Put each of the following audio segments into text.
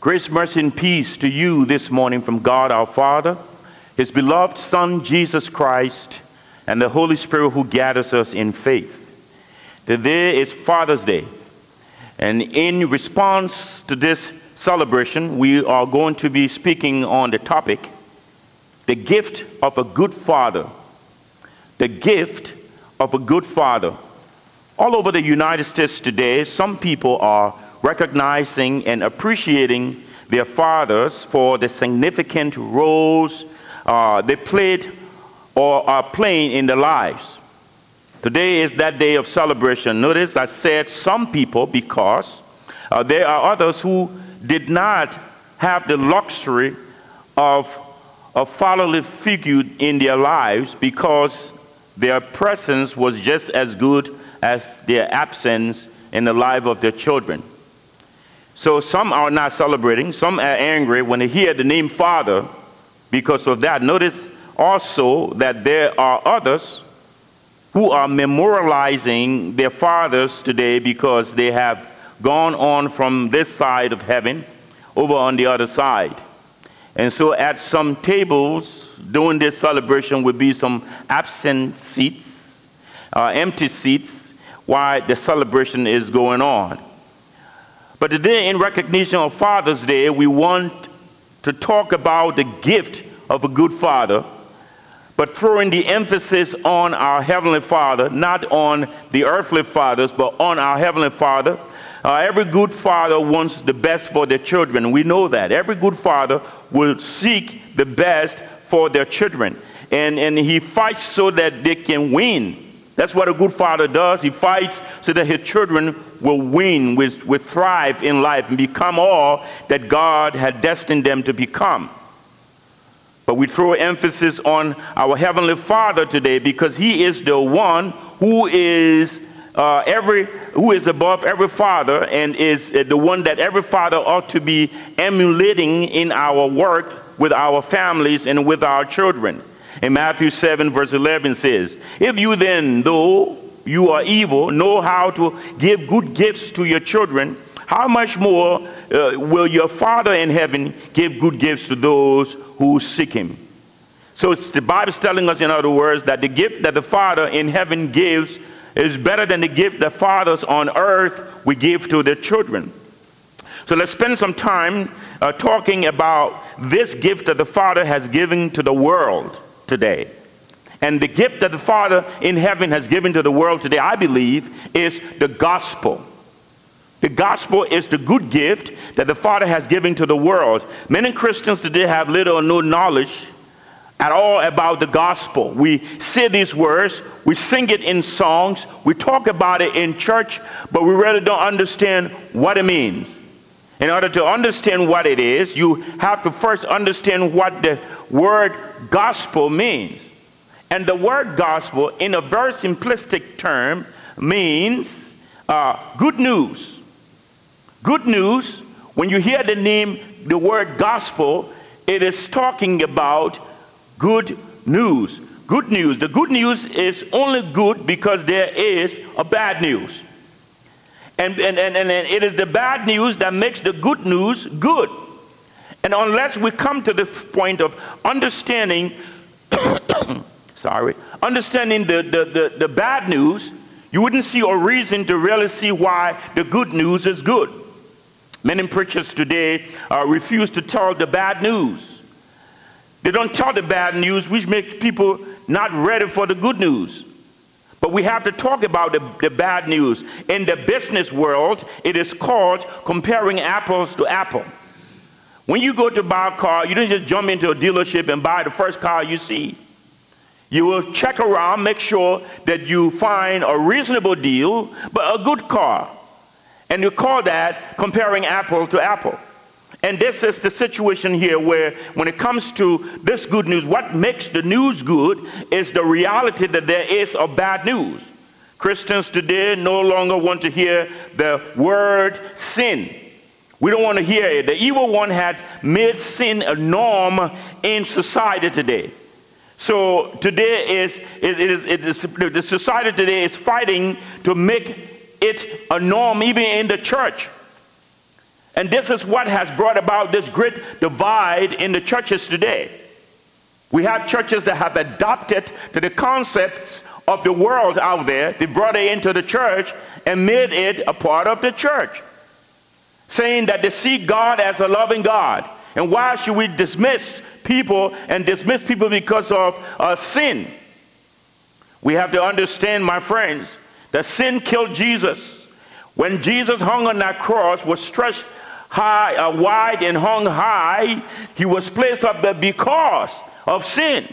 Grace, mercy, and peace to you this morning from God our Father, His beloved Son, Jesus Christ, and the Holy Spirit who gathers us in faith. Today is Father's Day, and in response to this celebration, we are going to be speaking on the topic, the gift of a good father. The gift of a good father. All over the United States today, some people are recognizing and appreciating their fathers for the significant roles they played or are playing in their lives. Today is that day of celebration. Notice I said some people because there are others who did not have the luxury of a fatherly figure in their lives because their presence was just as good as their absence in the life of their children. So some are not celebrating, some are angry when they hear the name Father because of that. Notice also that there are others who are memorializing their fathers today because they have gone on from this side of heaven over on the other side. And so at some tables during this celebration will be some absent seats, empty seats, while the celebration is going on. But today, in recognition of Father's Day, we want to talk about the gift of a good father, but throwing the emphasis on our Heavenly Father, not on the earthly fathers, but on our Heavenly Father. Every good father wants the best for their children. We know that. Every good father will seek the best for their children. And he fights so that they can win. That's what a good father does. He fights so that his children will win, will thrive in life, and become all that God had destined them to become. But we throw emphasis on our Heavenly Father today because He is the one who is above every father and is the one that every father ought to be emulating in our work with our families and with our children. In Matthew 7, verse 11 says, "If you then, though you are evil, know how to give good gifts to your children, how much more will your Father in heaven give good gifts to those who seek Him?" So it's the Bible is telling us, in other words, that the gift that the Father in heaven gives is better than the gift that fathers on earth we give to their children. So let's spend some time talking about this gift that the Father has given to the world today. And the gift that the Father in heaven has given to the world today, I believe, is the gospel. The gospel is the good gift that the Father has given to the world. Many Christians today have little or no knowledge at all about the gospel. We say these words, we sing it in songs, we talk about it in church, but we really don't understand what it means. In order to understand what it is, you have to first understand what the word gospel means. And the word gospel, in a very simplistic term, means good news. Good news, when you hear the name, the word gospel, it is talking about good news. Good news. The good news is only good because there is a bad news. And it is the bad news that makes the good news good. And unless we come to the point of understanding, understanding the bad news, you wouldn't see a reason to really see why the good news is good. Many preachers today refuse to tell the bad news. They don't tell the bad news, which makes people not ready for the good news. But we have to talk about the bad news. In the business world, it is called comparing apples to apple. When you go to buy a car, you don't just jump into a dealership and buy the first car you see. You will check around, make sure that you find a reasonable deal, but a good car. And you call that comparing apple to apple. And this is the situation here where when it comes to this good news, what makes the news good is the reality that there is a bad news. Christians today no longer want to hear the word sin. We don't want to hear it. The evil one had made sin a norm in society today. So today is the society today is fighting to make it a norm even in the church. And this is what has brought about this great divide in the churches today. We have churches that have adopted to the concepts of the world out there. They brought it into the church and made it a part of the church, saying that they see God as a loving God. And why should we dismiss people because of sin? We have to understand, my friends, that sin killed Jesus. When Jesus hung on that cross, was stretched high, wide and hung high, he was placed up there because of sin.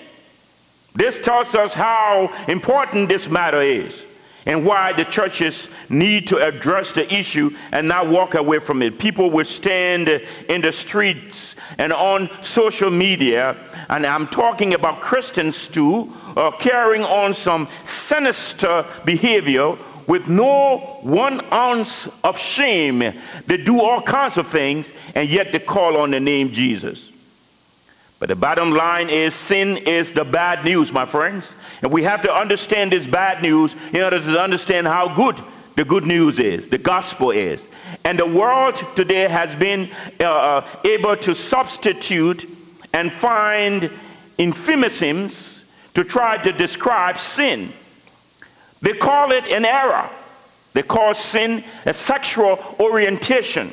This tells us how important this matter is and why the churches need to address the issue and not walk away from it. People will stand in the streets and on social media, and I'm talking about Christians too, carrying on some sinister behavior with no 1 ounce of shame. They do all kinds of things, and yet they call on the name Jesus. But the bottom line is, sin is the bad news, my friends. And we have to understand this bad news in order to understand how good the good news is, the gospel is. And the world today has been able to substitute and find euphemisms to try to describe sin. They call it an error. They call sin a sexual orientation.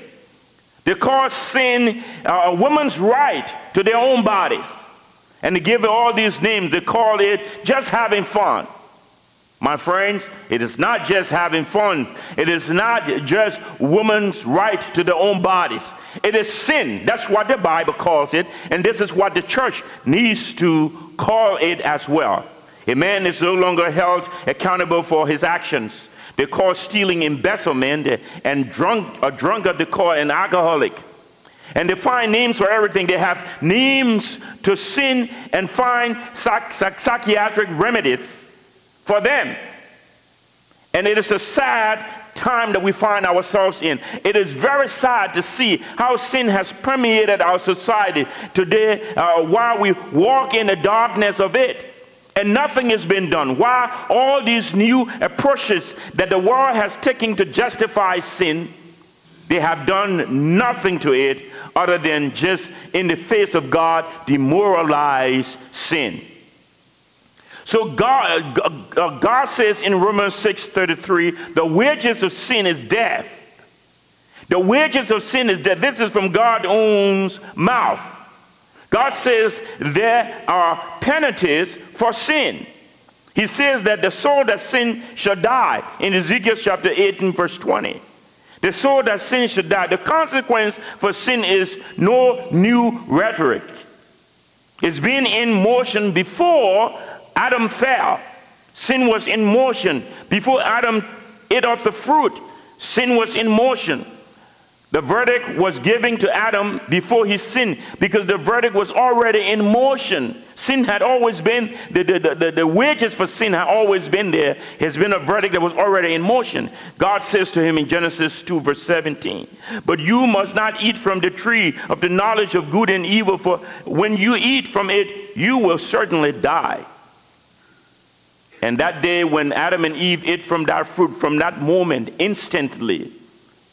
They call sin a woman's right to their own bodies. And they give it all these names. They call it just having fun. My friends, it is not just having fun. It is not just woman's right to their own bodies. It is sin. That's what the Bible calls it. And this is what the church needs to call it as well. A man is no longer held accountable for his actions. They call stealing embezzlement, and a drunkard they call an alcoholic. And they find names for everything. They have names to sin and find psychiatric remedies for them. And it is a sad time that we find ourselves in. It is very sad to see how sin has permeated our society today while we walk in the darkness of it. And nothing has been done. Why all these new approaches that the world has taken to justify sin, they have done nothing to it other than just, in the face of God, demoralize sin. So God says in Romans 6:33, the wages of sin is death. The wages of sin is death. This is from God's own mouth. God says there are penalties for sin. He says that the soul that sin shall die in Ezekiel chapter 18 verse 20. The soul that sin shall die. The consequence for sin is no new rhetoric. It's been in motion before Adam fell. Sin was in motion. Before Adam ate of the fruit, sin was in motion. The verdict was given to Adam before he sinned, because the verdict was already in motion. Sin had always been, the wages for sin had always been there. Has been a verdict that was already in motion. God says to him in Genesis 2 verse 17, but you must not eat from the tree of the knowledge of good and evil, for when you eat from it, you will certainly die. And that day when Adam and Eve ate from that fruit, from that moment, instantly,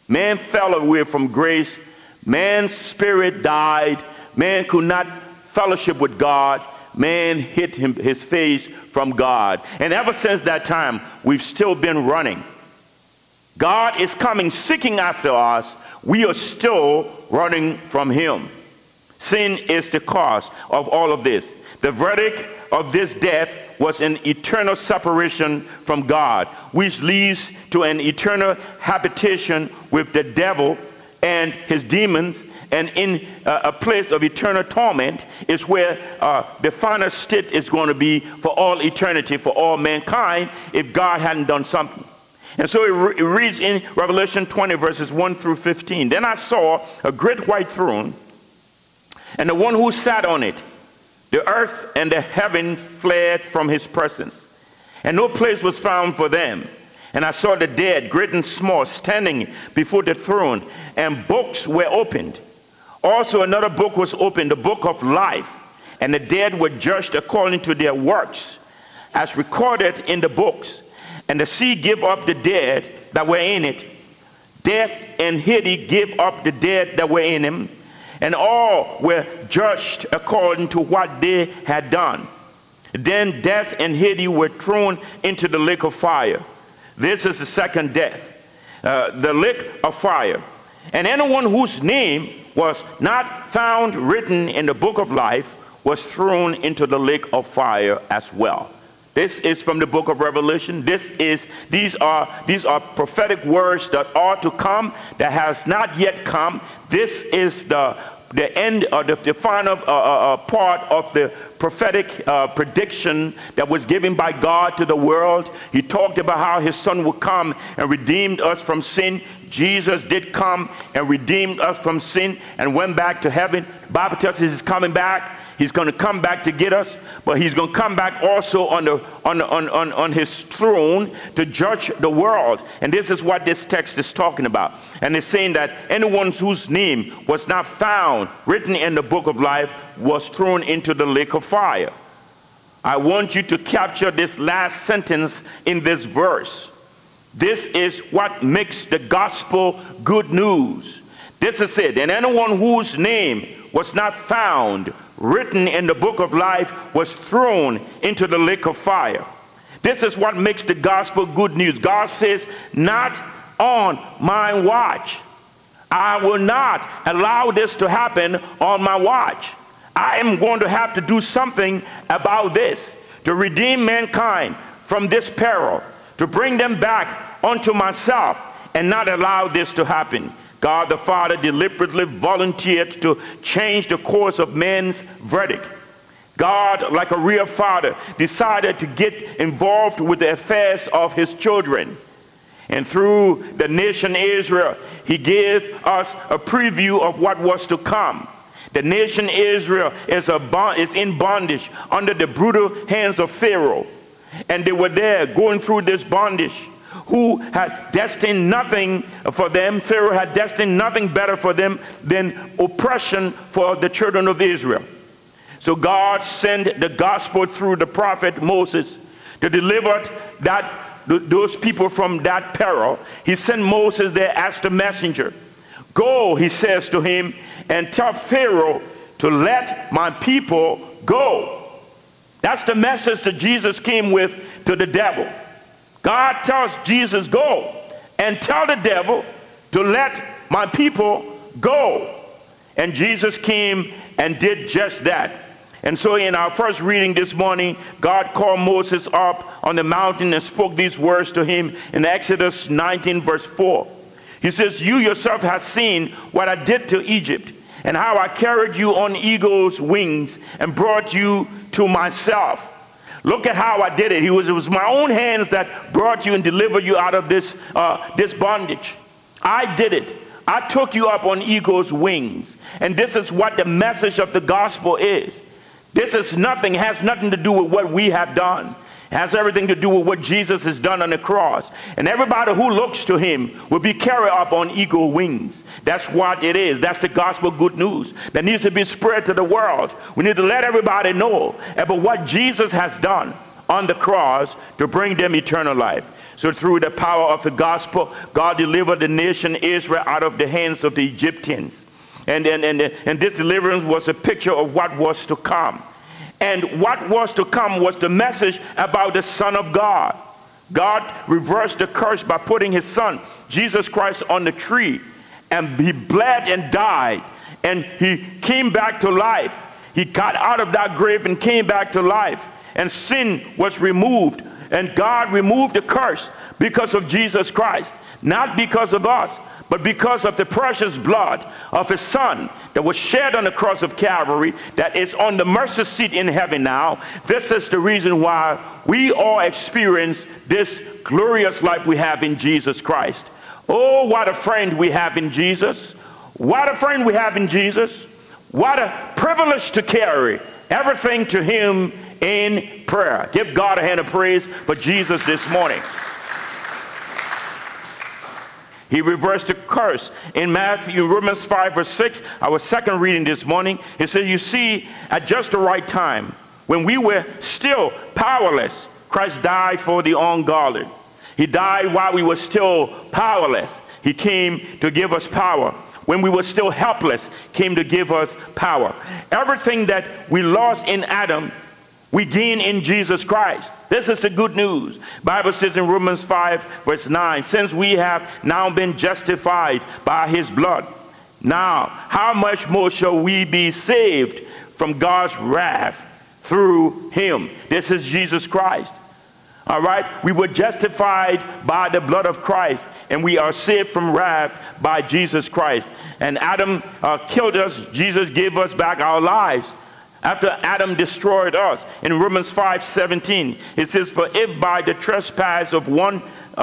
man fell away from grace. Man's spirit died. Man could not fellowship with God. Man hid his face from God. And ever since that time, we've still been running. God is coming, seeking after us. We are still running from him. Sin is the cause of all of this. The verdict of this death was an eternal separation from God, which leads to an eternal habitation with the devil and his demons, and in a place of eternal torment is where the final state is going to be for all eternity, for all mankind, if God hadn't done something. And so it reads in Revelation 20 verses 1 through 15, then I saw a great white throne, and the one who sat on it, the earth and the heaven fled from his presence, and no place was found for them. And I saw the dead, great and small, standing before the throne, and books were opened. Also another book was opened, the book of life, and the dead were judged according to their works, as recorded in the books. And the sea gave up the dead that were in it. death and Hades give up the dead that were in him, and all were judged according to what they had done. Then death and Hades were thrown into the lake of fire. This is the second death, the lake of fire. And anyone whose name was not found written in the book of life was thrown into the lake of fire as well. This is from the book of Revelation. These are prophetic words that are to come, that has not yet come. This is the end or the final part of the prophetic prediction that was given by God to the world. He talked about how his son would come and redeemed us from sin. Jesus did come and redeemed us from sin and went back to heaven. The Bible tells us he's coming back. He's going to come back to get us, but he's going to come back also on his throne to judge the world. And this is what this text is talking about. And it's saying that anyone whose name was not found written in the book of life was thrown into the lake of fire. I want you to capture this last sentence in this verse. This is what makes the gospel good news. This is it. And anyone whose name was not found written in the book of life was thrown into the lake of fire. This is what makes the gospel good news. God says, not on my watch. I will not allow this to happen on my watch. I am going to have to do something about this to redeem mankind from this peril, to bring them back unto myself and not allow this to happen. God the Father deliberately volunteered to change the course of man's verdict. God, like a real father, decided to get involved with the affairs of his children. And through the nation Israel, he gave us a preview of what was to come. The nation Israel is in bondage under the brutal hands of Pharaoh. And they were there going through this bondage. Who had destined nothing for them, Pharaoh had destined nothing better for them than oppression for the children of Israel. So God sent the gospel through the prophet Moses to deliver those people from that peril. He sent Moses there as the messenger. Go, he says to him, and tell Pharaoh to let my people go. That's the message that Jesus came with to the devil. God tells Jesus, go and tell the devil to let my people go. And Jesus came and did just that. And so in our first reading this morning, God called Moses up on the mountain and spoke these words to him in Exodus 19, verse 4. He says, you yourself have seen what I did to Egypt and how I carried you on eagle's wings and brought you to myself. Look at how I did it. It was my own hands that brought you and delivered you out of this bondage. I did it. I took you up on eagle's wings. And this is what the message of the gospel is. This is nothing, has nothing to do with what we have done. It has everything to do with what Jesus has done on the cross. And everybody who looks to him will be carried up on eagle wings. That's what it is. That's the gospel good news that needs to be spread to the world. We need to let everybody know about what Jesus has done on the cross to bring them eternal life. So through the power of the gospel, God delivered the nation Israel out of the hands of the Egyptians. And this deliverance was a picture of what was to come. And what was to come was the message about the Son of God. God reversed the curse by putting his son, Jesus Christ, on the tree. And he bled and died, and he came back to life. He got out of that grave and came back to life, and sin was removed, and God removed the curse because of Jesus Christ, not because of us, but because of the precious blood of his son that was shed on the cross of Calvary, that is on the mercy seat in heaven now. This is the reason why we all experience this glorious life we have in Jesus Christ. Oh, what a friend we have in Jesus. What a friend we have in Jesus. What a privilege to carry everything to him in prayer. Give God a hand of praise for Jesus this morning. He reversed the curse. In Matthew, Romans 5, verse 6, our second reading this morning, it says, you see, at just the right time, when we were still powerless, Christ died for the ungodly. He died while we were still powerless. He came to give us power. When we were still helpless, came to give us power. Everything that we lost in Adam, we gain in Jesus Christ. This is the good news. Bible says in Romans 5 verse 9, since we have now been justified by his blood, now how much more shall we be saved from God's wrath through him? This is Jesus Christ. All right? We were justified by the blood of Christ, and we are saved from wrath by Jesus Christ. And Adam killed us. Jesus gave us back our lives after Adam destroyed us. In Romans 5:17, it says, for if by the trespass of one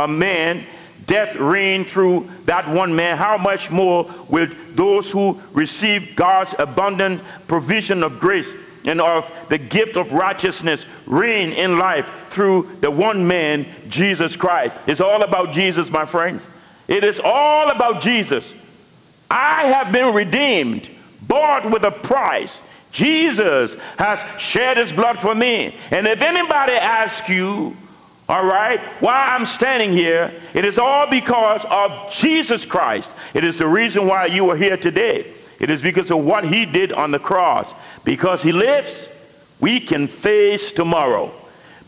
man death reigned through that one man, how much more will those who receive God's abundant provision of grace and of the gift of righteousness reign in life through the one man, Jesus Christ. It's all about Jesus, my friends. It is all about Jesus. I have been redeemed, bought with a price. Jesus has shed his blood for me. And if anybody asks you, all right, why I'm standing here, it is all because of Jesus Christ. It is the reason why you are here today. It is because of what he did on the cross. Because he lives, we can face tomorrow.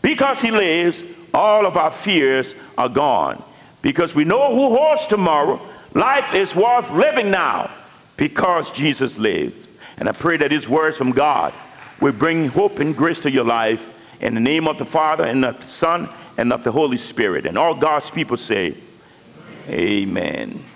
Because he lives, all of our fears are gone. Because we know who holds tomorrow, life is worth living now because Jesus lives. And I pray that his words from God will bring hope and grace to your life. In the name of the Father, and of the Son, and of the Holy Spirit. And all God's people say, amen.